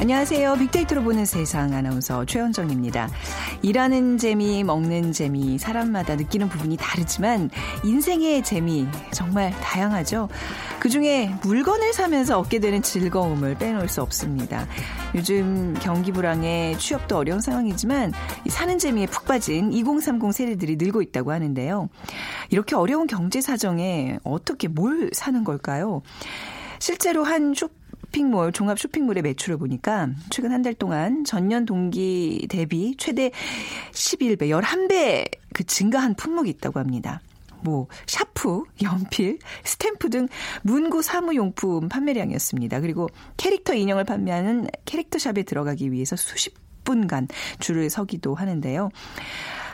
안녕하세요. 빅데이터로 보는 세상 아나운서 최현정입니다. 일하는 재미, 먹는 재미, 사람마다 느끼는 부분이 다르지만 인생의 재미 정말 다양하죠. 그중에 물건을 사면서 얻게 되는 즐거움을 빼놓을 수 없습니다. 요즘 경기 불황에 취업도 어려운 상황이지만 사는 재미에 푹 빠진 2030 세대들이 늘고 있다고 하는데요. 이렇게 어려운 경제 사정에 어떻게 뭘 사는 걸까요? 실제로 한 쇼핑몰, 종합 쇼핑몰의 매출을 보니까 최근 한 달 동안 전년 동기 대비 최대 11배, 11배 그 증가한 품목이 있다고 합니다. 뭐 샤프, 연필, 스탬프 등 문구 사무용품 판매량이었습니다. 그리고 캐릭터 인형을 판매하는 캐릭터샵에 들어가기 위해서 수십 분간 줄을 서기도 하는데요.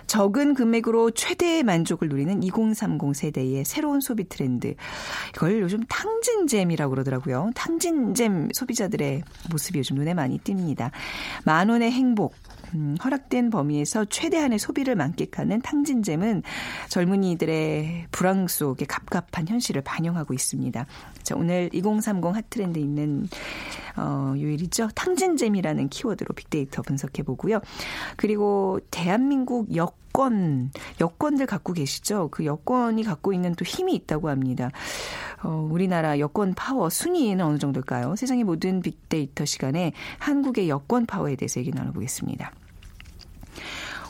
적은 금액으로 최대의 만족을 누리는 2030 세대의 새로운 소비 트렌드. 이걸 요즘 탕진잼이라고 그러더라고요. 탕진잼 소비자들의 모습이 요즘 눈에 많이 띕니다. 10,000원의 행복. 허락된 범위에서 최대한의 소비를 만끽하는 탕진잼은 젊은이들의 불황 속의 갑갑한 현실을 반영하고 있습니다. 자, 오늘 2030 핫트렌드 있는 요일이죠. 탕진잼이라는 키워드로 빅데이터 분석해보고요. 그리고 대한민국 여권들 갖고 계시죠. 그 여권이 갖고 있는 또 힘이 있다고 합니다. 우리나라 여권 파워 순위는 어느 정도일까요? 세상의 모든 빅데이터 시간에 한국의 여권 파워에 대해서 얘기 나눠보겠습니다.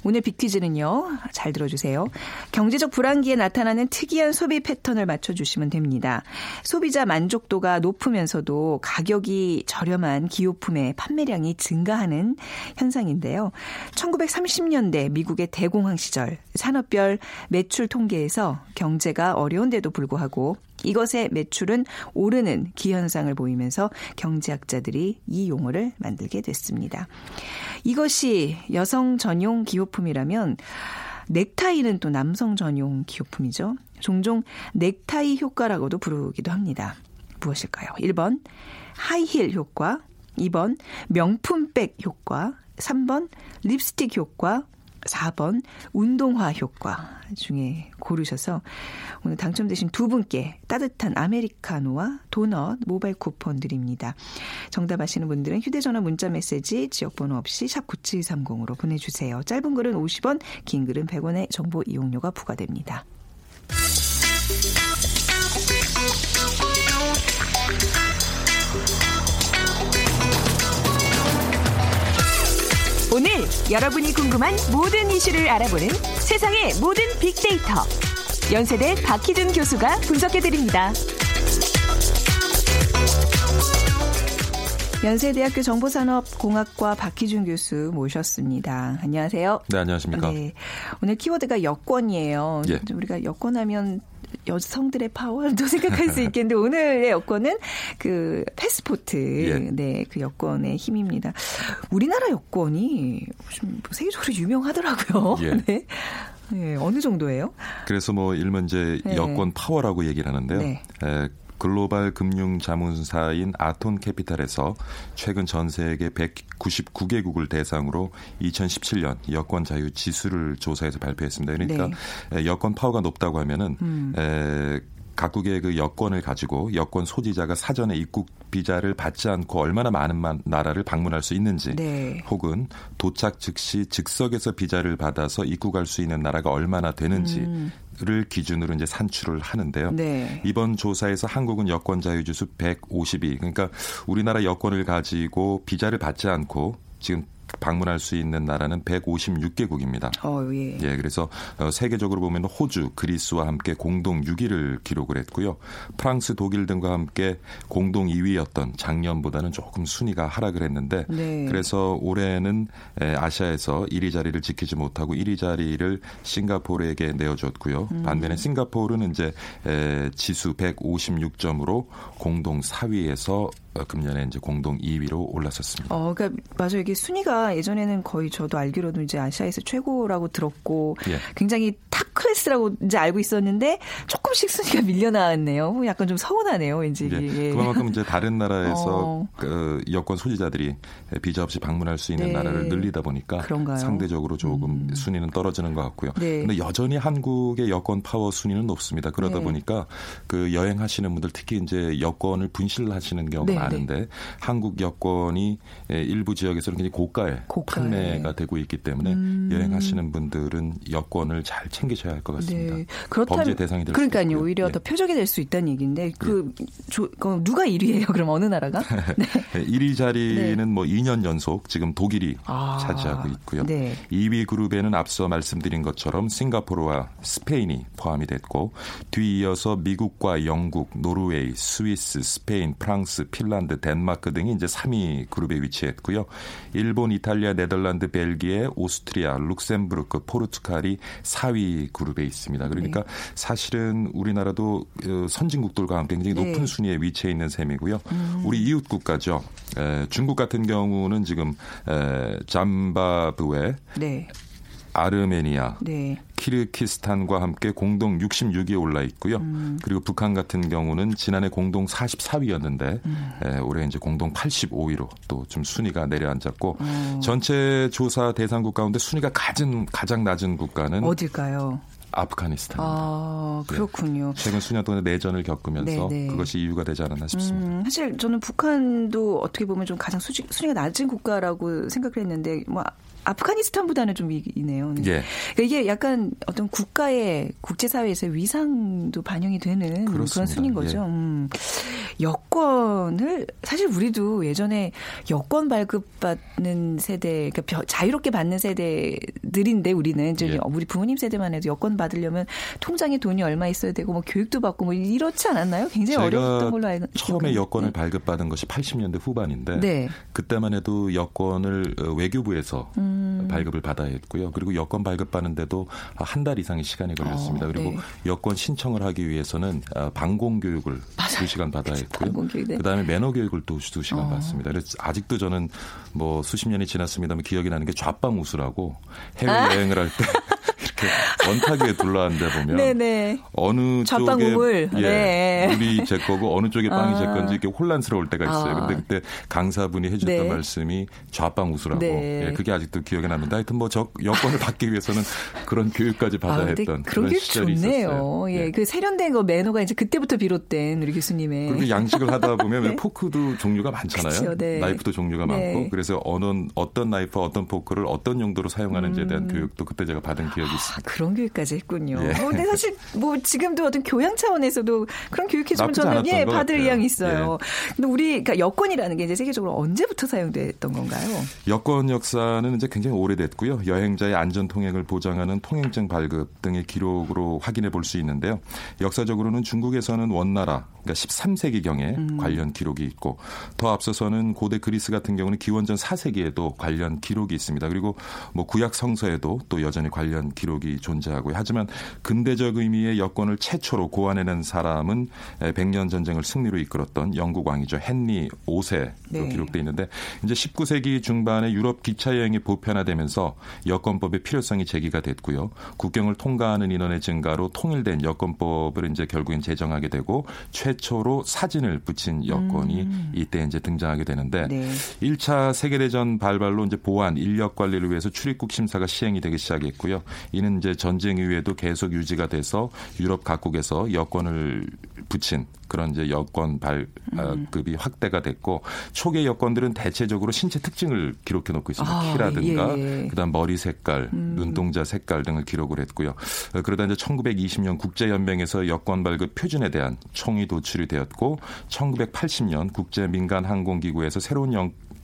오늘 빅퀴즈는요. 잘 들어주세요. 경제적 불황기에 나타나는 특이한 소비 패턴을 맞춰주시면 됩니다. 소비자 만족도가 높으면서도 가격이 저렴한 기호품의 판매량이 증가하는 현상인데요. 1930년대 미국의 대공황 시절 산업별 매출 통계에서 경제가 어려운데도 불구하고 이것의 매출은 오르는 기현상을 보이면서 경제학자들이 이 용어를 만들게 됐습니다. 이것이 여성 전용 기호품이라면 넥타이는 또 남성 전용 기호품이죠. 종종 넥타이 효과라고도 부르기도 합니다. 무엇일까요? 1번 하이힐 효과, 2번 명품백 효과, 3번 립스틱 효과, 4번 운동화 효과 중에 고르셔서 오늘 당첨되신 두 분께 따뜻한 아메리카노와 도넛 모바일 쿠폰 드립니다. 정답 아시는 분들은 휴대전화 문자메시지 지역번호 없이 샵9730으로 보내주세요. 짧은 글은 50원, 긴 글은 100원의 정보 이용료가 부과됩니다. 오늘 여러분이 궁금한 모든 이슈를 알아보는 세상의 모든 빅데이터. 연세대 박희준 교수가 분석해드립니다. 연세대학교 정보산업공학과 박희준 교수 모셨습니다. 안녕하세요. 네, 안녕하십니까. 네, 오늘 키워드가 여권이에요. 예. 우리가 여권하면 여성들의 파워도 생각할 수 있겠는데 오늘의 여권은 그 패스포트, 예. 네, 그 여권의 힘입니다. 우리나라 여권이 좀 세계적으로 유명하더라고요. 예. 네. 네, 어느 정도예요? 그래서 뭐 일면 이제 네. 여권 파워라고 얘기를 하는데요. 네. 글로벌 금융 자문사인 아톤 캐피탈에서 최근 전 세계 199개국을 대상으로 2017년 여권 자유 지수를 조사해서 발표했습니다. 그러니까 네. 여권 파워가 높다고 하면은 각국의 그 여권을 가지고 여권 소지자가 사전에 입국 비자를 받지 않고 얼마나 많은 나라를 방문할 수 있는지 네. 혹은 도착 즉시 즉석에서 비자를 받아서 입국할 수 있는 나라가 얼마나 되는지 를 기준으로 이제 산출을 하는데요. 네. 이번 조사에서 한국은 여권 자유 지수 152. 그러니까 우리나라 여권을 가지고 비자를 받지 않고 지금 방문할 수 있는 나라는 156개국입니다. 예, 그래서 세계적으로 보면 호주, 그리스와 함께 공동 6위를 기록을 했고요. 프랑스, 독일 등과 함께 공동 2위였던 작년보다는 조금 순위가 하락을 했는데 네. 그래서 올해는 아시아에서 1위 자리를 지키지 못하고 1위 자리를 싱가포르에게 내어줬고요. 반면에 싱가포르는 이제 지수 156점으로 공동 4위에서 금년에 이제 공동 2위로 올라섰습니다. 그러니까 맞아요. 이게 순위가 예전에는 거의 저도 알기로도 이제 아시아에서 최고라고 들었고 예. 굉장히 탑 클래스라고 이제 알고 있었는데 조금씩 순위가 밀려나왔네요. 약간 좀 서운하네요, 왠지. 예. 그만큼 이제 다른 나라에서 그 여권 소지자들이 비자 없이 방문할 수 있는 네. 나라를 늘리다 보니까 그런가요? 상대적으로 조금 순위는 떨어지는 것 같고요. 네. 근데 여전히 한국의 여권 파워 순위는 높습니다. 그러다 네. 보니까 그 여행하시는 분들 특히 이제 여권을 분실하시는 경우가 네. 많은데 네. 한국 여권이 일부 지역에서는 굉장히 고가에 판매가 되고 있기 때문에 여행하시는 분들은 여권을 잘 챙기셔야 할 것 같습니다. 네. 그렇다면 범죄 대상이 될 수 있고요. 그러니까요. 오히려 예. 더 표적이 될 수 있다는 얘기인데 그 누가 1위예요? 그럼 어느 나라가? 네. 1위 자리는 네. 뭐 2년 연속 지금 독일이 차지하고 있고요. 네. 2위 그룹에는 앞서 말씀드린 것처럼 싱가포르와 스페인이 포함이 됐고 뒤이어서 미국과 영국, 노르웨이, 스위스, 스페인, 프랑스, 핀란드, 덴마크 등이 이제 3위 그룹에 위치했고요. 일본, 이탈리아, 네덜란드, 벨기에, 오스트리아, 룩셈부르크, 포르투갈이 4위 그룹에 있습니다. 그러니까 네. 사실은 우리나라도 선진국들과 함께 굉장히 네. 높은 순위에 위치해 있는 셈이고요. 우리 이웃 국가죠. 중국 같은 경우는 지금 잠바브웨, 네. 아르메니아, 네. 키르키스탄과 함께 공동 66위에 올라 있고요. 그리고 북한 같은 경우는 지난해 공동 44위였는데 올해 이제 공동 85위로 또 좀 순위가 내려앉았고 전체 조사 대상국 가운데 순위가 가장 낮은 국가는 어딜까요? 아프가니스탄입니다. 그렇군요. 네. 최근 수년 동안 내전을 겪으면서 네네. 그것이 이유가 되지 않았나 싶습니다. 사실 저는 북한도 어떻게 보면 좀 가장 순위가 낮은 국가라고 생각을 했는데 뭐 아프가니스탄보다는 좀 이기네요. 예. 그러니까 이게 약간 어떤 국가의 국제사회에서 위상도 반영이 되는 그렇습니다. 그런 순인 거죠. 예. 여권을 사실 우리도 예전에 여권 발급받는 세대, 그러니까 자유롭게 받는 세대들인데 우리는 이제 예. 우리 부모님 세대만 해도 여권 받으려면 통장에 돈이 얼마 있어야 되고 뭐 교육도 받고 뭐 이렇지 않았나요? 굉장히 어려웠던 걸로 알고 처음에 여권을 네. 발급받은 것이 80년대 후반인데 네. 그때만 해도 여권을 외교부에서 발급을 받아야 했고요. 그리고 여권 발급받는데도 한 달 이상의 시간이 걸렸습니다. 그리고 네. 여권 신청을 하기 위해서는 방공교육을 2시간 받아야 했고요. 방공교육, 네. 그다음에 매너 교육을 또 2시간 받습니다. 그래서 아직도 저는 뭐 수십 년이 지났습니다만 기억이 나는 게 좌빵우수라고 해외여행을 할 때 이렇게 원탁에 둘러앉아 보면 네네. 어느 쪽에 물이 예, 네. 제 거고 어느 쪽에 빵이 제 건지 이렇게 혼란스러울 때가 있어요. 근데 그때 강사분이 해주셨던 네. 말씀이 좌빵우수라고 네. 예, 그게 아직도 기억이 납니다. 하여튼 뭐 여권을 받기 위해서는 그런 교육까지 받아야 했던 그런 시절이 좋네요. 있었어요. 예, 예. 그 세련된 거 매너가 이제 그때부터 비롯된 우리 교수님의 그리고 양식을 하다 보면 네. 포크도 종류가 많잖아요. 그쵸, 네. 나이프도 종류가 네. 많고 그래서 어떤 나이프, 어떤 포크를 어떤 용도로 사용하는지에 대한 교육도 그때 제가 받은 기억이 있습니다. 그런 교육까지 했군요. 예. 근데 사실 뭐 지금도 어떤 교양 차원에서도 그런 교육해주면 저는 예 받을 의향이 있어요. 예. 근데 우리 그러니까 여권이라는 게 이제 세계적으로 언제부터 사용됐던 건가요? 여권 역사는 이제 굉장히 오래됐고요. 여행자의 안전 통행을 보장하는 통행증 발급 등의 기록으로 확인해 볼 수 있는데요. 역사적으로는 중국에서는 원나라, 그러니까 13세기 경에 관련 기록이 있고 더 앞서서는 고대 그리스 같은 경우는 기원전 4세기에도 관련 기록이 있습니다. 그리고 뭐 구약 성서에도 또 여전히 관련 기록 이 존재하고요. 하지만 근대적 의미의 여권을 최초로 고안해낸 사람은 백년 전쟁을 승리로 이끌었던 영국 왕이죠. 헨리 5세로 네. 기록돼 있는데 이제 19세기 중반에 유럽 기차 여행이 보편화되면서 여권법의 필요성이 제기가 됐고요. 국경을 통과하는 인원의 증가로 통일된 여권법을 이제 결국엔 제정하게 되고 최초로 사진을 붙인 여권이 이때 이제 등장하게 되는데 네. 1차 세계대전 발발로 이제 보안 인력 관리를 위해서 출입국 심사가 시행이 되기 시작했고요. 이는 이제 전쟁 이후에도 계속 유지가 돼서 유럽 각국에서 여권을 붙인 그런 이제 여권 발급이 확대가 됐고 초기 여권들은 대체적으로 신체 특징을 기록해 놓고 있습니다. 키라든가 예. 그다음 머리 색깔, 눈동자 색깔 등을 기록을 했고요. 그러다 이제 1920년 국제연맹에서 여권 발급 표준에 대한 총이 도출이 되었고 1980년 국제 민간 항공기구에서 새로운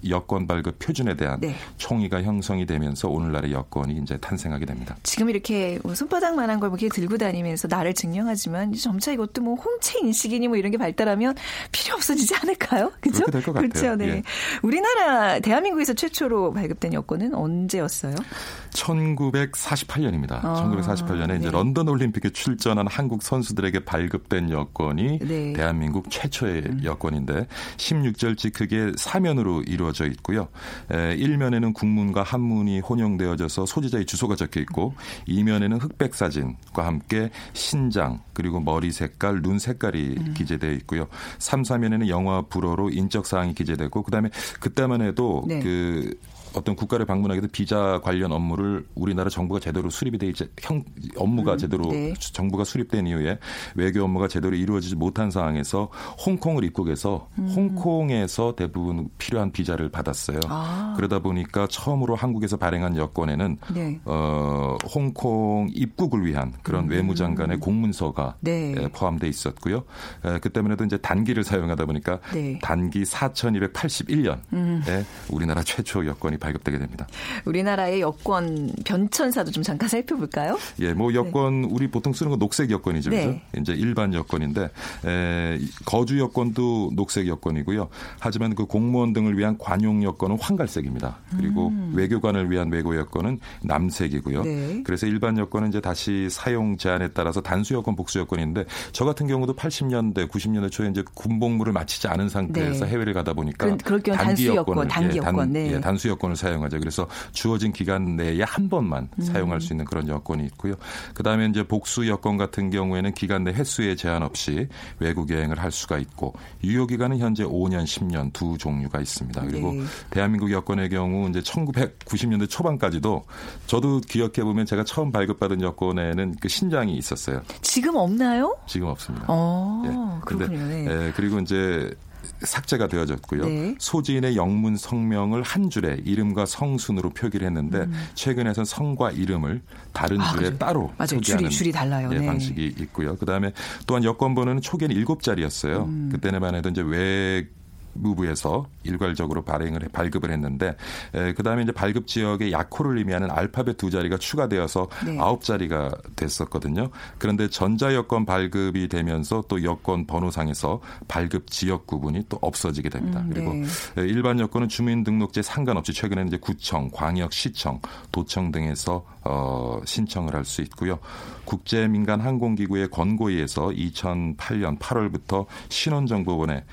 여권 발급 표준에 대한 네. 총의가 형성이 되면서 오늘날의 여권이 이제 탄생하게 됩니다. 지금 이렇게 뭐 손바닥만한 걸 이렇게 들고 다니면서 나를 증명하지만 점차 이것도 뭐 홍채 인식이니 뭐 이런 게 발달하면 필요 없어지지 않을까요? 그렇죠? 그렇게 될 것 같아요. 그렇죠. 네. 예. 우리나라 대한민국에서 최초로 발급된 여권은 언제였어요? 1948년입니다. 1948년에 네. 이제 런던 올림픽에 출전한 한국 선수들에게 발급된 여권이 네. 대한민국 최초의 여권인데 16절지 크게 4면으로 이루어져 있고요. 1면에는 국문과 한문이 혼용되어져서 소지자의 주소가 적혀 있고 2면에는 흑백 사진과 함께 신장 그리고 머리 색깔, 눈 색깔이 기재되어 있고요. 3, 4면에는 영화 불어로 인적 사항이 기재되고 그다음에 그때만 해도 네. 그 어떤 국가를 방문하게 된 비자 관련 업무를 우리나라 정부가 제대로 수립이 돼 있지 업무가 제대로 네. 정부가 수립된 이후에 외교 업무가 제대로 이루어지지 못한 상황에서 홍콩을 입국해서 홍콩에서 대부분 필요한 비자를 받았어요. 아. 그러다 보니까 처음으로 한국에서 발행한 여권에는 네. 홍콩 입국을 위한 그런 외무장관의 공문서가 네. 포함돼 있었고요. 그때만 해도 이제 단기를 사용하다 보니까 네. 단기 4281년에 우리나라 최초 여권이 발급되게 됩니다. 우리나라의 여권 변천사도 좀 잠깐 살펴볼까요? 예, 뭐 여권 네. 우리 보통 쓰는 건 녹색 여권이죠. 네. 그죠? 이제 일반 여권인데 거주 여권도 녹색 여권이고요. 하지만 그 공무원 등을 위한 관용 여권은 황갈색입니다. 그리고 외교관을 위한 외교 여권은 남색이고요. 네. 그래서 일반 여권은 이제 다시 사용 제한에 따라서 단수 여권, 복수 여권인데 저 같은 경우도 80년대, 90년대 초에 이제 군복무를 마치지 않은 상태에서 네. 해외를 가다 보니까 그럴 경우 단기 여권, 단기 여권, 네. 예, 단수 여권 을 사용하죠. 그래서 주어진 기간 내에 한 번만 사용할 수 있는 그런 여권이 있고요. 그다음에 이제 복수 여권 같은 경우에는 기간 내 횟수에 제한 없이 외국 여행을 할 수가 있고 유효 기간은 현재 5년, 10년 두 종류가 있습니다. 그리고 네. 대한민국 여권의 경우 이제 1990년대 초반까지도 저도 기억해 보면 제가 처음 발급받은 여권에는 그 신장이 있었어요. 지금 없나요? 지금 없습니다. 예. 그렇군요. 네. 예. 그리고 이제 삭제가 되어졌고요. 네. 소지인의 영문 성명을 한 줄에 이름과 성순으로 표기를 했는데 최근에선 성과 이름을 다른 줄에 그렇죠. 따로 맞아요. 소개하는 줄이 달라요. 예, 네. 방식이 있고요. 그다음에 또한 여권 번호는 초기에는 7자리였어요. 그때만 해도 이제 외무부에서 일괄적으로 발급을 했는데 그다음에 이제 발급 지역의 약호를 의미하는 알파벳 2자리가 추가되어서 네. 9자리가 됐었거든요. 그런데 전자여권 발급이 되면서 또 여권 번호상에서 발급 지역 구분이 또 없어지게 됩니다. 그리고 네. 일반 여권은 주민등록제 상관없이 최근에는 이제 구청, 광역시청, 도청 등에서 신청을 할 수 있고요. 국제민간항공기구의 권고에 의해서 2008년 8월부터 신원정보원에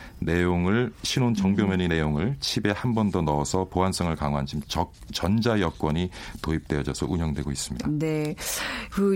신원 정표면의 내용을 칩에 한 번 더 넣어서 보안성을 강화한 지금 전자여권이 도입되어져서 운영되고 있습니다. 네.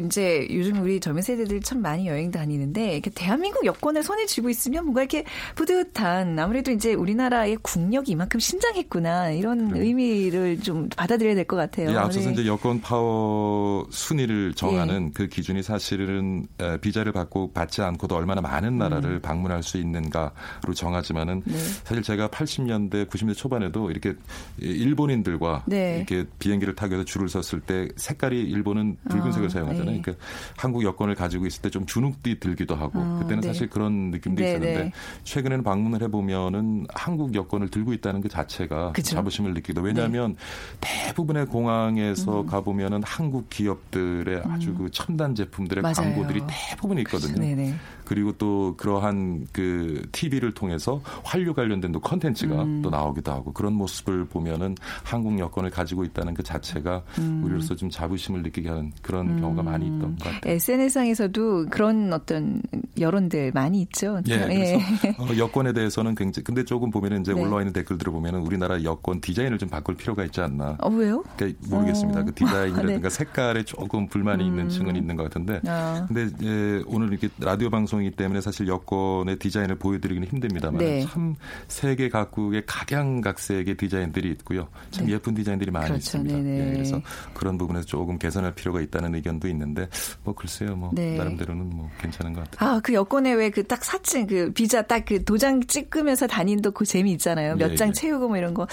이제 요즘 우리 젊은 세대들 참 많이 여행 다니는데 이렇게 대한민국 여권을 손에 쥐고 있으면 뭔가 이렇게 뿌듯한 아무래도 이제 우리나라의 국력이 이만큼 신장했구나 이런 그래. 의미를 좀 받아들여야 될 것 같아요. 예, 앞서서 네. 이제 여권 파워 순위를 정하는 예. 그 기준이 사실은 비자를 받지 않고도 얼마나 많은 나라를 방문할 수 있는가로 정하지만은 네. 사실 제가 80년대, 90년대 초반에도 이렇게 일본인들과 네. 이렇게 비행기를 타기 위해서 줄을 섰을 때 색깔이 일본은 붉은색을 사용하잖아요. 네. 그러니까 한국 여권을 가지고 있을 때 좀 주눅이 들기도 하고 그때는 네. 사실 그런 느낌도 네, 있었는데 네. 최근에는 방문을 해보면은 한국 여권을 들고 있다는 그 자체가 그쵸? 자부심을 느끼기도 왜냐하면 네. 대부분의 공항에서 가보면은 한국 기업들의 아주 그 첨단 제품들의 맞아요. 광고들이 대부분 있거든요. 네, 네. 그리고 또 그러한 그 TV를 통해서 한류 관련된 또 콘텐츠가 또 나오기도 하고 그런 모습을 보면은 한국 여권을 가지고 있다는 그 자체가 우리로서 좀 자부심을 느끼게 하는 그런 경우가 많이 있던 것 같아요. SNS상에서도 그런 어떤 여론들 많이 있죠. 예, 예. 그래서 여권에 대해서는 굉장히 근데 조금 보면은 이제 네. 올라와 있는 댓글들을 보면은 우리나라 여권 디자인을 좀 바꿀 필요가 있지 않나. 왜요? 그러니까 모르겠습니다. 그 디자인이라든가 네. 색깔에 조금 불만이 있는 층은 있는 것 같은데. 근데 예, 오늘 이렇게 라디오 방송이기 때문에 사실 여권의 디자인을 보여드리기는 힘듭니다만. 네. 참 세계 각국의 각양각색의 디자인들이 있고요. 참 네. 예쁜 디자인들이 많이 그렇죠. 있습니다. 예, 그래서 그런 부분에서 조금 개선할 필요가 있다는 의견도 있는데 뭐 글쎄요. 뭐 네. 나름대로는 뭐 괜찮은 것 같아요. 그 여권에 왜 그 딱 사진 그 비자 딱 그 도장 찍으면서 다닌도 그 재미 있잖아요. 몇 장 채우고 뭐 이런 거.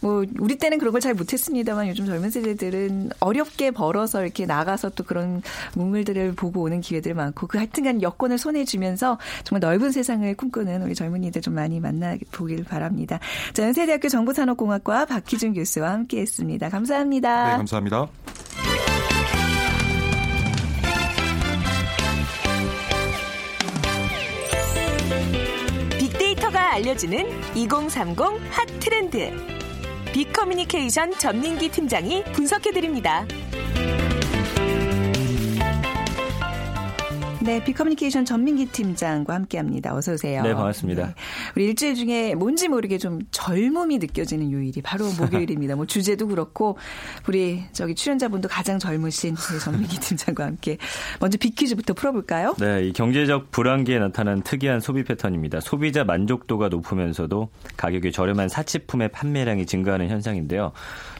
뭐 우리 때는 그런 걸 잘 못했습니다만 요즘 젊은 세대들은 어렵게 벌어서 이렇게 나가서 또 그런 문물들을 보고 오는 기회들 많고 그 하여튼간 여권을 손에 쥐면서 정말 넓은 세상을 꿈꾸는 우리 젊은이들 좀 많이 만나보길 바랍니다. 자, 연세대학교 정보산업공학과 박희준 교수와 함께했습니다. 감사합니다. 네, 감사합니다. 빅데이터가 알려주는 2030 핫 트렌드. 빅커뮤니케이션 전민기 팀장이 분석해드립니다. 네, 빅커뮤니케이션 전민기 팀장과 함께합니다. 어서 오세요. 네, 반갑습니다. 네. 우리 일주일 중에 뭔지 모르게 좀 젊음이 느껴지는 요일이 바로 목요일입니다. 뭐 주제도 그렇고 우리 저기 출연자분도 가장 젊으신 전민기 팀장과 함께 먼저 빅퀴즈부터 풀어볼까요? 네, 이 경제적 불황기에 나타난 특이한 소비 패턴입니다. 소비자 만족도가 높으면서도 가격이 저렴한 사치품의 판매량이 증가하는 현상인데요.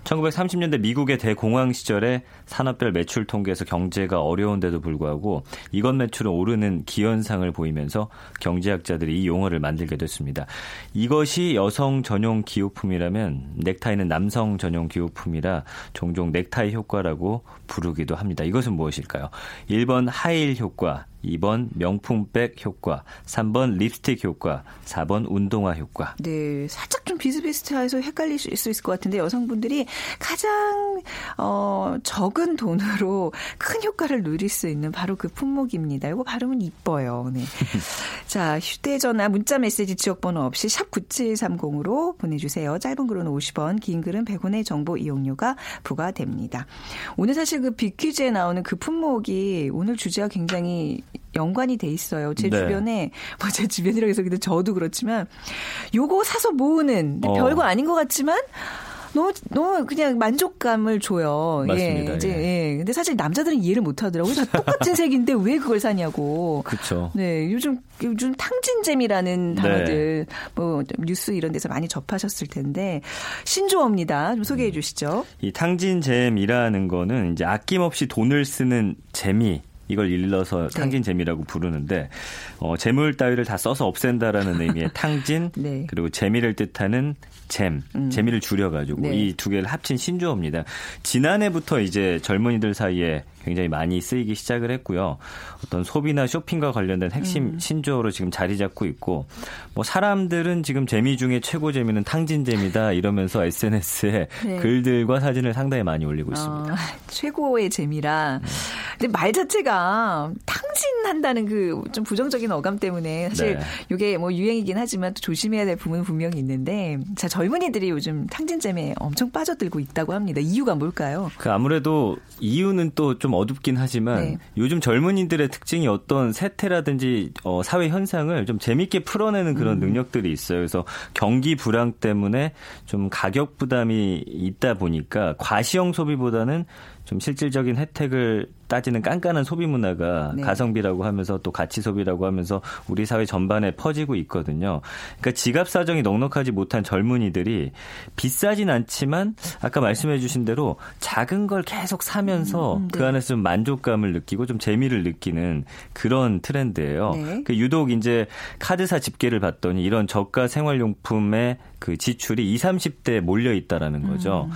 1930년대 미국의 대공황 시절에 산업별 매출 통계에서 경제가 어려운데도 불구하고 이건 매출 오르는 기현상을 보이면서 경제학자들이 이 용어를 만들게 됐습니다. 이것이 여성 전용 기호품이라면 넥타이는 남성 전용 기호품이라 종종 넥타이 효과라고 부르기도 합니다. 이것은 무엇일까요? 1번 하이힐 효과, 2번 명품백 효과, 3번 립스틱 효과, 4번 운동화 효과. 네, 살짝 좀 비슷비슷해서 헷갈리실 수 있을 것 같은데 여성분들이 가장 적은 돈으로 큰 효과를 누릴 수 있는 바로 그 품목입니다. 이거 발음은 이뻐요. 네. 자, 휴대전화, 문자메시지 지역번호 없이 샵 9730으로 보내주세요. 짧은 글은 50원, 긴 글은 100원의 정보 이용료가 부과됩니다. 오늘 사실 그 빅퀴즈에 나오는 그 품목이 오늘 주제와 굉장히 연관이 돼 있어요. 제 네. 주변에, 뭐 제 주변이라고 해서 근데 저도 그렇지만 요거 사서 모으는 별거 아닌 것 같지만 너무 그냥 만족감을 줘요. 맞습니다. 예, 이제, 예. 근데 사실 남자들은 이해를 못 하더라고요. 다 똑같은 색인데 왜 그걸 사냐고. 그렇죠. 네, 요즘 탕진잼이라는 단어들 뭐 뉴스 이런 데서 많이 접하셨을 텐데 신조어입니다. 좀 소개해 주시죠. 이 탕진잼이라는 거는 이제 아낌없이 돈을 쓰는 재미. 이걸 일러서 탕진재미라고 부르는데 재물 따위를 다 써서 없앤다라는 의미의 탕진 네. 그리고 재미를 뜻하는 잼, 재미를 줄여가지고 이 두 개를 합친 신조어입니다. 지난해부터 이제 젊은이들 사이에 굉장히 많이 쓰이기 시작을 했고요. 어떤 소비나 쇼핑과 관련된 핵심 신조어로 지금 자리 잡고 있고 뭐 사람들은 지금 재미 중에 최고 재미는 탕진재미다 이러면서 SNS에 글들과 사진을 상당히 많이 올리고 있습니다. 최고의 재미라. 근데 말 자체가 탕진한다는 그 좀 부정적인 어감 때문에 사실 이게 뭐 유행이긴 하지만 또 조심해야 될 부분은 분명히 있는데 자 젊은이들이 요즘 탕진잼에 엄청 빠져들고 있다고 합니다. 이유가 뭘까요? 그 아무래도 이유는 또 좀 어둡긴 하지만 요즘 젊은이들의 특징이 어떤 세태라든지 사회 현상을 좀 재밌게 풀어내는 그런 능력들이 있어요. 그래서 경기 불황 때문에 좀 가격 부담이 있다 보니까 과시형 소비보다는 좀 실질적인 혜택을 따지는 깐깐한 소비 문화가 가성비라고 하면서 또 가치 소비라고 하면서 우리 사회 전반에 퍼지고 있거든요. 그러니까 지갑 사정이 넉넉하지 못한 젊은이들이 비싸진 않지만 아까 말씀해 주신 대로 작은 걸 계속 사면서 그 안에서 좀 만족감을 느끼고 좀 재미를 느끼는 그런 트렌드예요. 네. 그 유독 이제 카드사 집계를 봤더니 이런 저가 생활용품의 그 지출이 20, 30대에 몰려 있다라는 거죠.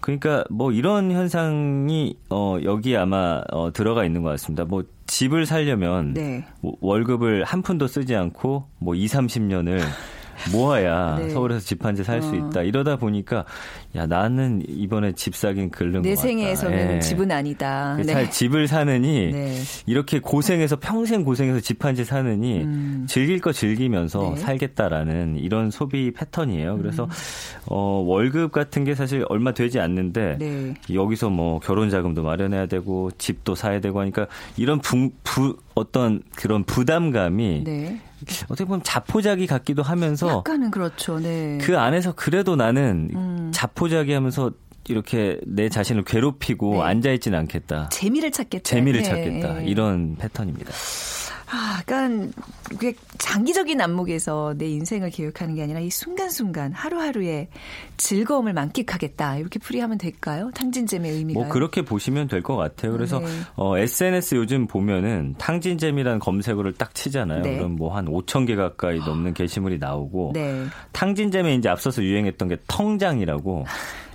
그러니까 뭐 이런 현상이 여기에 아마 들어가 있는 것 같습니다. 뭐 집을 살려면 뭐 월급을 한 푼도 쓰지 않고 뭐 20, 30년을 모아야 서울에서 집 한 채 살 수 있다. 이러다 보니까 야 나는 이번에 집 사긴 글른 것 같다. 내 생애에서는 집은 아니다. 집을 사느니 이렇게 고생해서 평생 고생해서 집 한 채 사느니 즐길 거 즐기면서 살겠다라는 이런 소비 패턴이에요. 그래서 월급 같은 게 사실 얼마 되지 않는데 여기서 뭐 결혼 자금도 마련해야 되고 집도 사야 되고 하니까 이런 어떤 그런 부담감이 어떻게 보면 자포자기 같기도 하면서 약간은 그렇죠. 네. 그 안에서 그래도 나는 자포자기 하면서 이렇게 내 자신을 괴롭히고 앉아있진 않겠다. 재미를 찾겠다. 이런 패턴입니다. 약간 장기적인 안목에서 내 인생을 계획하는 게 아니라 이 순간순간 하루하루의 즐거움을 만끽하겠다. 이렇게 풀이하면 될까요? 탕진잼의 의미가요? 뭐 그렇게 보시면 될 것 같아요. 그래서 네. SNS 요즘 보면은 탕진잼이라는 검색어를 딱 치잖아요. 네. 그럼 뭐 한 5천 개 가까이 넘는 게시물이 나오고 네. 탕진잼에 이제 앞서서 유행했던 게 텅장이라고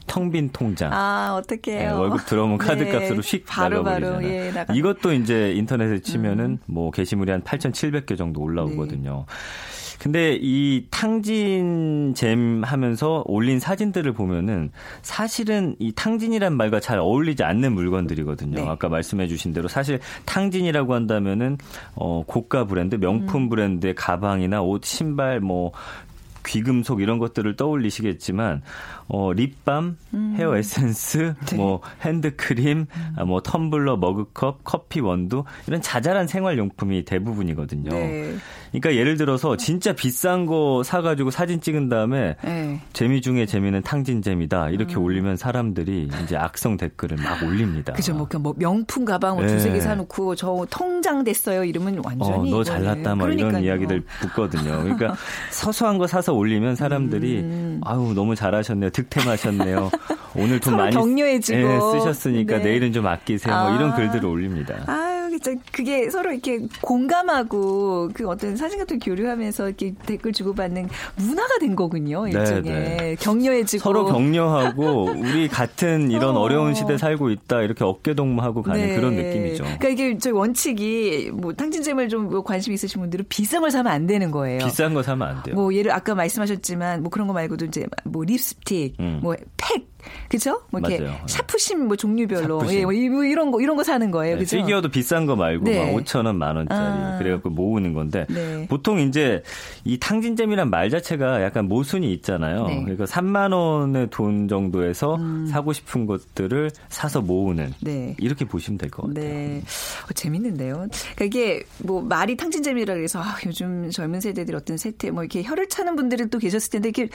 텅빈 통장. 아, 어떡해요. 네, 월급 들어오면 카드값으로 휙 나가버리잖아요. 예, 이것도 이제 인터넷에 치면은 뭐 게시물이 한 8,700개 정도 올라오거든요. 네. 근데 이 탕진잼 하면서 올린 사진들을 보면은 사실은 이 탕진이란 말과 잘 어울리지 않는 물건들이거든요. 네. 아까 말씀해 주신 대로 사실 탕진이라고 한다면은 고가 브랜드, 명품 브랜드의 가방이나 옷, 신발 뭐 귀금속 이런 것들을 떠올리시겠지만 립밤, 헤어 에센스, 네. 뭐 핸드크림, 뭐 텀블러, 머그컵, 커피 원두 이런 자잘한 생활용품이 대부분이거든요. 네. 그러니까 예를 들어서 진짜 비싼 거 사가지고 사진 찍은 다음에 네. 재미 중에 재미는 탕진잼이다 이렇게 올리면 사람들이 이제 악성 댓글을 막 올립니다. 그죠, 뭐 명품 가방을 네. 2-3개 사놓고 저 통장 됐어요 이러면 완전히 너 잘났다 막 이런 이야기들 붙거든요. 그러니까 서서한 거 사서 올리면 사람들이 아유 너무 잘하셨네요. 득템하셨네요. 오늘 돈 많이 격려해지고. 네, 쓰셨으니까 네. 내일은 좀 아끼세요. 뭐 이런 글들을 올립니다. 아유, 그게 서로 이렇게 공감하고 그 어떤 사진 같은 교류하면서 이렇게 댓글 주고받는 문화가 된 거군요. 일종의 네, 네. 격려해지고 서로 격려하고 우리 같은 이런 어려운 시대 살고 있다 이렇게 어깨동무하고 가는 네. 그런 느낌이죠. 그러니까 이게 저희 원칙이 뭐 탕진잼을 좀 관심 있으신 분들은 비싼 걸 사면 안 되는 거예요. 비싼 거 사면 안 돼요. 뭐 예를 아까 말씀하셨지만 뭐 그런 거 말고도 이제 뭐 립스틱, 뭐 팩, 그죠? 뭐 이렇게 맞아요. 샤프심 뭐 종류별로 샤프심. 예, 뭐 이런 거 사는 거예요. 네, 피규어도 비싼 거 말고 네. 막 5,000원, 10,000원짜리 그래갖고 모으는 건데 네. 보통 이제 이 탕진잼이란 말 자체가 약간 모순이 있잖아요. 네. 그러니까 3만 원의 돈 정도에서 사고 싶은 것들을 사서 모으는 네. 이렇게 보시면 될 것 같아요. 네. 재밌는데요. 그러니까 이게 뭐 말이 탕진잼이라 그래서 요즘 젊은 세대들 어떤 세태 뭐 이렇게 혀를 차는 분들이 또 계셨을 텐데 이렇게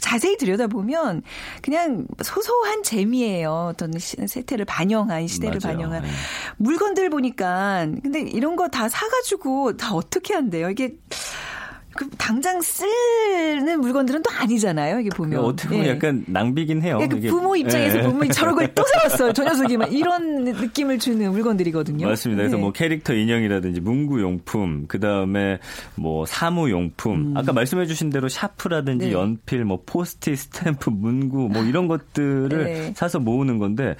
자세히 들여다보면 그냥 소소한 재미예요. 어떤 세태를 반영한 시대를 맞아요. 반영한 네. 물건들 보니까 근데 이런 거 다 사가지고 다 어떻게 한대요? 이게 당장 쓰는 물건들은 또 아니잖아요. 이게 보면 어떻게 보면 예. 약간 낭비긴 해요. 그러니까 이게. 부모 입장에서 예. 부모님 저런 걸 또 사왔어요. 저 녀석이 막 이런 느낌을 주는 물건들이거든요. 맞습니다. 그래서 예. 뭐 캐릭터 인형이라든지 문구용품, 그 다음에 뭐 사무용품, 아까 말씀해주신 대로 샤프라든지 네. 연필, 뭐 포스트잇, 스탬프, 문구, 뭐 이런 것들을 네. 사서 모으는 건데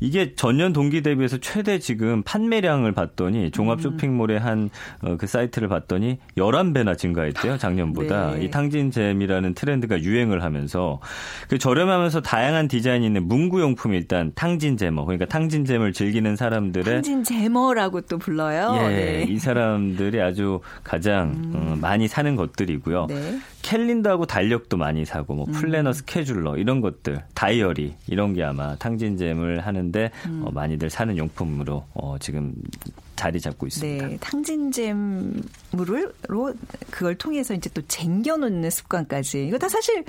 이게 전년 동기 대비해서 최대 지금 판매량을 봤더니 종합 쇼핑몰의 한 그 사이트를 봤더니 11배나 증가했죠. 작년보다 네. 이 탕진잼이라는 트렌드가 유행을 하면서 그 저렴하면서 다양한 디자인이 있는 문구용품이 일단 탕진잼어 그러니까 탕진잼을 즐기는 사람들의 탕진잼어라고 또 불러요. 예, 네. 이 사람들이 아주 가장 많이 사는 것들이고요. 네. 캘린더하고 달력도 많이 사고 뭐 플래너, 스케줄러 이런 것들, 다이어리 이런 게 아마 탕진잼을 하는데 많이들 사는 용품으로 지금 자리 잡고 있습니다. 네, 탕진잼으로 그걸 통해서 이제 또 쟁여놓는 습관까지 이거 다 사실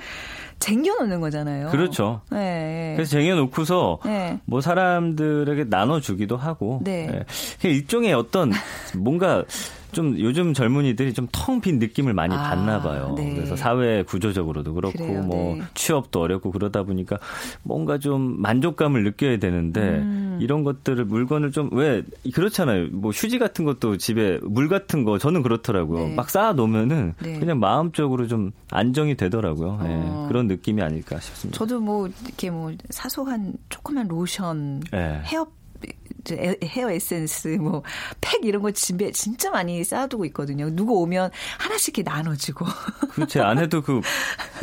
쟁여놓는 거잖아요. 그렇죠. 네. 그래서 쟁여놓고서 네. 뭐 사람들에게 나눠주기도 하고 네. 네. 일종의 어떤 뭔가 좀 요즘 젊은이들이 좀 텅 빈 느낌을 많이 받나 봐요. 네. 그래서 사회 구조적으로도 그렇고 그래요, 뭐 네. 취업도 어렵고 그러다 보니까 뭔가 좀 만족감을 느껴야 되는데 이런 것들을 물건을 좀 왜 그렇잖아요. 뭐 휴지 같은 것도 집에 물 같은 거 저는 그렇더라고요. 네. 막 쌓아 놓으면은 네. 그냥 마음적으로 좀 안정이 되더라고요. 네, 그런 느낌이 아닐까 싶습니다. 저도 뭐 이렇게 뭐 사소한 조그만 로션, 네. 헤어 에센스, 뭐, 팩 이런 거 집에 진짜 많이 쌓아두고 있거든요. 누구 오면 하나씩 이렇게 나눠주고. 제 아내도 그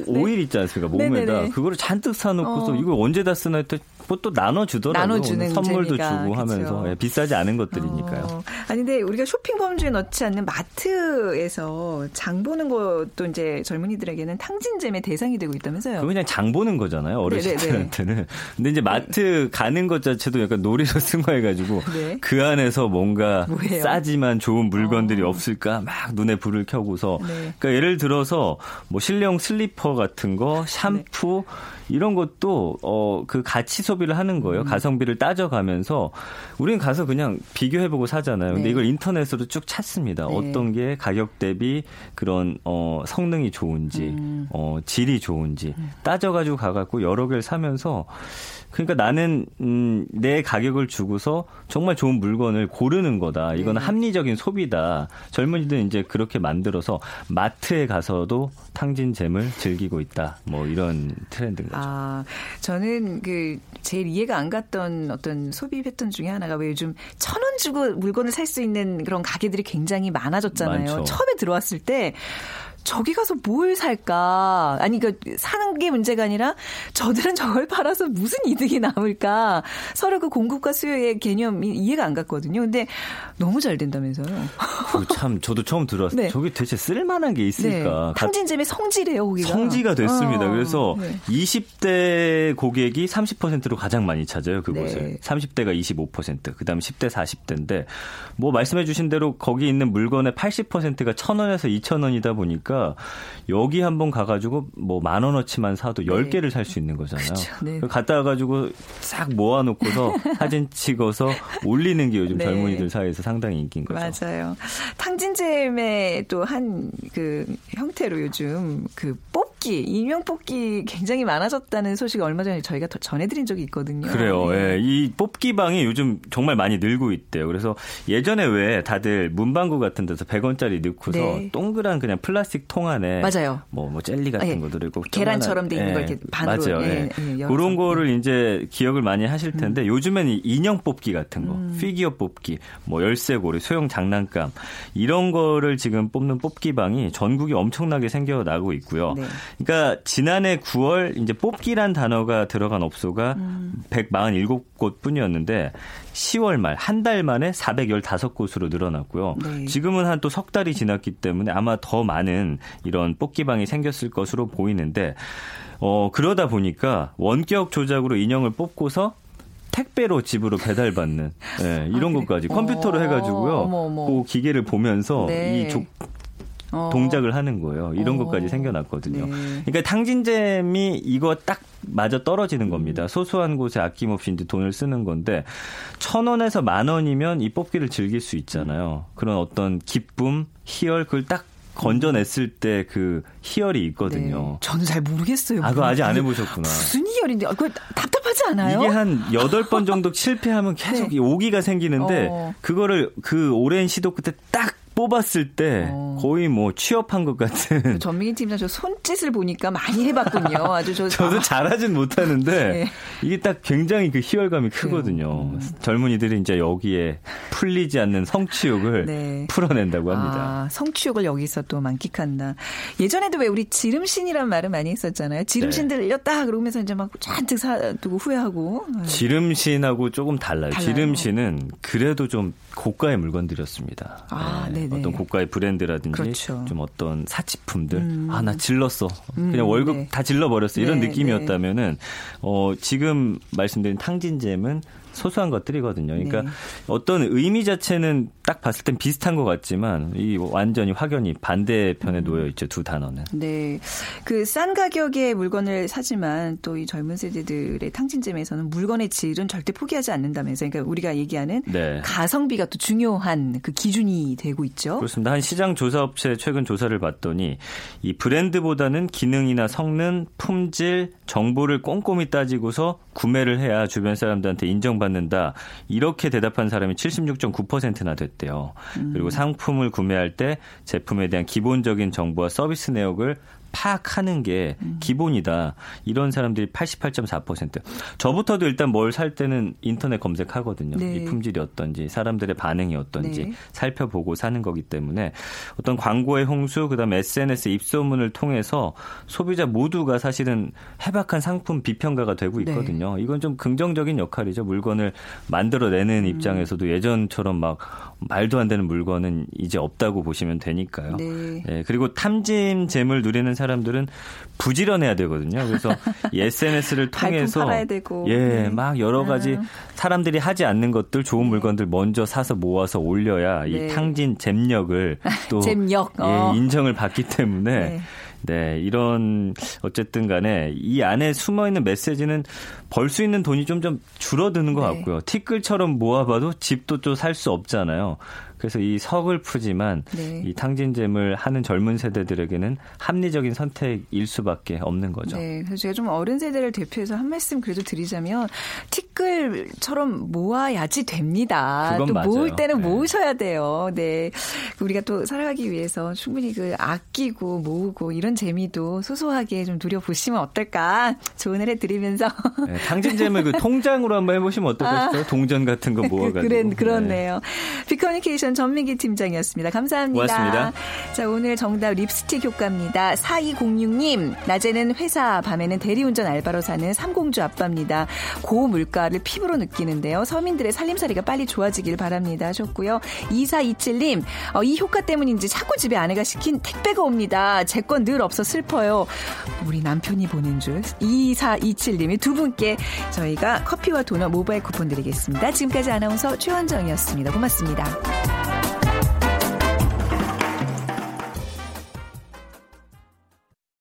오일 있지 않습니까? 몸에다. 네네네. 그거를 잔뜩 사놓고서 이거 언제 다 쓰나 했더니 뭐 또 나눠주더라고요. 나눠주는 선물도 재미가, 주고 하면서. 예, 비싸지 않은 것들이니까요. 아니, 근데 우리가 쇼핑 범주에 넣지 않는 마트에서 장 보는 것도 이제 젊은이들에게는 탕진잼의 대상이 되고 있다면서요. 그냥 장 보는 거잖아요. 어르신들한테는. 네네네. 근데 이제 마트 가는 것 자체도 약간 놀이로 승화해가지고 네. 그 안에서 뭔가 뭐예요? 싸지만 좋은 물건들이 없을까 막 눈에 불을 켜고서. 네. 그러니까 예를 들어서 뭐 실내용 슬리퍼 같은 거, 샴푸, 네. 이런 것도 그 가치 소비를 하는 거예요. 가성비를 따져가면서 우리는 가서 그냥 비교해보고 사잖아요. 근데 이걸 인터넷으로 쭉 찾습니다. 어떤 게 가격 대비 그런 성능이 좋은지 질이 좋은지 따져가지고 가갖고 여러 개를 사면서 그러니까 나는 내 가격을 주고서 정말 좋은 물건을 고르는 거다. 이건 합리적인 소비다. 젊은이들은 이제 그렇게 만들어서 마트에 가서도 탕진잼을 즐기고 있다. 뭐 이런 트렌드인 거죠. 아, 저는 그 제일 이해가 안 갔던 어떤 소비 패턴 중에 하나가 왜 요즘 1,000원 주고 물건을 살 수 있는 그런 가게들이 굉장히 많아졌잖아요. 많죠. 처음에 들어왔을 때 저기 가서 뭘 살까? 아니, 그러니까 사는 게 문제가 아니라 저들은 저걸 팔아서 무슨 이득이 남을까? 서로 그 공급과 수요의 개념이 이해가 안 갔거든요. 근데 너무 잘 된다면서요. 참, 저도 처음 들어왔을 때 저게 대체 쓸만한 게 있을까? 탕진잼의 성지래요, 거기가. 성지가 됐습니다. 그래서 20대 고객이 30%로 가장 많이 찾아요, 그곳을. 30대가 25%, 그 다음 10대, 40대인데 뭐 말씀해 주신 대로 거기 있는 물건의 80%가 1,000원에서 2,000원이다 보니까 여기 한번 가가지고 뭐 10,000원어치만 사도 10개를 살 수 있는 거잖아요. 그렇죠. 네. 갔다 와가지고 싹 모아놓고서 사진 찍어서 올리는 게 요즘 젊은이들 사이에서 상당히 인기인 거죠. 맞아요. 탕진잼의 또 한 그 형태로 요즘 그 뽑기, 인형 뽑기 굉장히 많아졌다는 소식이 얼마 전에 저희가 전해드린 적이 있거든요. 그래요. 네. 예. 이 뽑기방이 요즘 정말 많이 늘고 있대요. 그래서 예전에 왜 다들 문방구 같은 데서 100원짜리 넣고서 동그란 그냥 플라스틱 통 안에 뭐 젤리 같은 것도 있고 계란처럼 돼 있는 걸 이렇게 반으로 그런 거를 이제 기억을 많이 하실 텐데 요즘에는 인형 뽑기 같은 거, 피규어 뽑기, 뭐 열쇠고리, 소형 장난감 이런 거를 지금 뽑는 뽑기방이 전국이 엄청나게 생겨나고 있고요. 그러니까 지난해 9월 이제 뽑기란 단어가 들어간 업소가 147곳뿐이었는데 10월 말 한 달 만에 415곳으로 늘어났고요. 지금은 한 또 석 달이 지났기 때문에 아마 더 많은 이런 뽑기방이 생겼을 것으로 보이는데 그러다 보니까 원격 조작으로 인형을 뽑고서 택배로 집으로 배달받는 이런 것까지 컴퓨터로 해가지고요. 그 기계를 보면서 이 동작을 하는 거예요. 이런 것까지 생겨났거든요. 그러니까 탕진잼이 이거 딱 맞아 떨어지는 겁니다. 소소한 곳에 아낌없이 이제 돈을 쓰는 건데 1,000원에서 10,000원이면 이 뽑기를 즐길 수 있잖아요. 그런 어떤 기쁨, 희열 그걸 딱 건져냈을 때 그 희열이 있거든요. 저는 잘 모르겠어요. 아, 그거 아직 안 해보셨구나. 무슨 희열인데? 그거 답답하지 않아요? 이게 한 8번 정도 실패하면 계속 오기가 생기는데 그거를 그 오랜 시도 끝에 딱 뽑았을 때 거의 뭐 취업한 것 같은. 전민기 팀장 저 손짓을 보니까 많이 해봤군요. 아주 저도 잘하진 못하는데 이게 딱 굉장히 그 희열감이 크거든요. 젊은이들이 이제 여기에 풀리지 않는 성취욕을 풀어낸다고 합니다. 아, 성취욕을 여기서 또 만끽한다. 예전에도 왜 우리 지름신이란 말을 많이 했었잖아요. 지름신 들렸다 그러면서 이제 막 잔뜩 사두고 후회하고. 지름신하고 조금 달라요. 지름신은 그래도 좀 고가의 물건들이었습니다. 아, 네. 어떤 고가의 브랜드라든지 좀 어떤 사치품들 아, 나 질렀어 그냥 월급 다 질러버렸어 이런 느낌이었다면은 지금 말씀드린 탕진잼은 소소한 것들이거든요. 그러니까 어떤 의미 자체는 딱 봤을 땐 비슷한 것 같지만 이 완전히 확연히 반대편에 놓여 있죠. 두 단어는. 네, 그 싼 가격의 물건을 사지만 또 이 젊은 세대들의 탕진잼에서는 물건의 질은 절대 포기하지 않는다면서 그러니까 우리가 얘기하는 가성비가 또 중요한 그 기준이 되고 있죠. 그렇습니다. 한 시장 조사업체 최근 조사를 봤더니 이 브랜드보다는 기능이나 성능, 품질, 정보를 꼼꼼히 따지고서 구매를 해야 주변 사람들한테 인정받는다. 이렇게 대답한 사람이 76.9%나 됐대요. 그리고 상품을 구매할 때 제품에 대한 기본적인 정보와 서비스 내역을 파악하는 게 기본이다. 이런 사람들이 88.4%. 저부터도 일단 뭘 살 때는 인터넷 검색하거든요. 이 품질이 어떤지 사람들의 반응이 어떤지 살펴보고 사는 거기 때문에 어떤 광고의 홍수 그다음에 SNS 입소문을 통해서 소비자 모두가 사실은 해박한 상품 비평가가 되고 있거든요. 이건 좀 긍정적인 역할이죠. 물건을 만들어내는 입장에서도 예전처럼 막 말도 안 되는 물건은 이제 없다고 보시면 되니까요. 그리고 탐진잼을 누리는 사람들은 부지런해야 되거든요. 그래서 SNS를 통해서 막 여러 가지 사람들이 하지 않는 것들 좋은 물건들 먼저 사서 모아서 올려야 이 탕진 잼력을 또 인정을 받기 때문에 네, 이런 어쨌든 간에 이 안에 숨어있는 메시지는 벌 수 있는 돈이 좀 줄어드는 것 같고요. 티끌처럼 모아봐도 집도 또 살 수 없잖아요. 그래서 이 서글프지만 이 탕진잼을 하는 젊은 세대들에게는 합리적인 선택일 수밖에 없는 거죠. 네, 그래서 제가 좀 어른 세대를 대표해서 한 말씀 그래도 드리자면 티끌처럼 모아야지 됩니다. 또 맞아요. 모을 때는 모으셔야 돼요. 네, 우리가 또 살아가기 위해서 충분히 그 아끼고 모으고 이런 재미도 소소하게 좀 누려보시면 어떨까 조언을 해드리면서 네, 탕진잼을 그 통장으로 한번 해보시면 어떨까 싶어요. 동전 같은 거 모아가지고. 그렇네요. 빅커뮤니케이션 전민기 팀장이었습니다. 감사합니다. 고맙습니다. 자, 오늘 정답 립스틱 효과입니다. 4206님, 낮에는 회사, 밤에는 대리운전 알바로 사는 삼공주 아빠입니다. 고물가를 피부로 느끼는데요. 서민들의 살림살이가 빨리 좋아지길 바랍니다 하셨고요. 2427님, 이 효과 때문인지 자꾸 집에 아내가 시킨 택배가 옵니다. 제 건 늘 없어 슬퍼요. 우리 남편이 보는 줄. 2427님이 두 분께 저희가 커피와 도넛 모바일 쿠폰 드리겠습니다. 지금까지 아나운서 최원정이었습니다. 고맙습니다.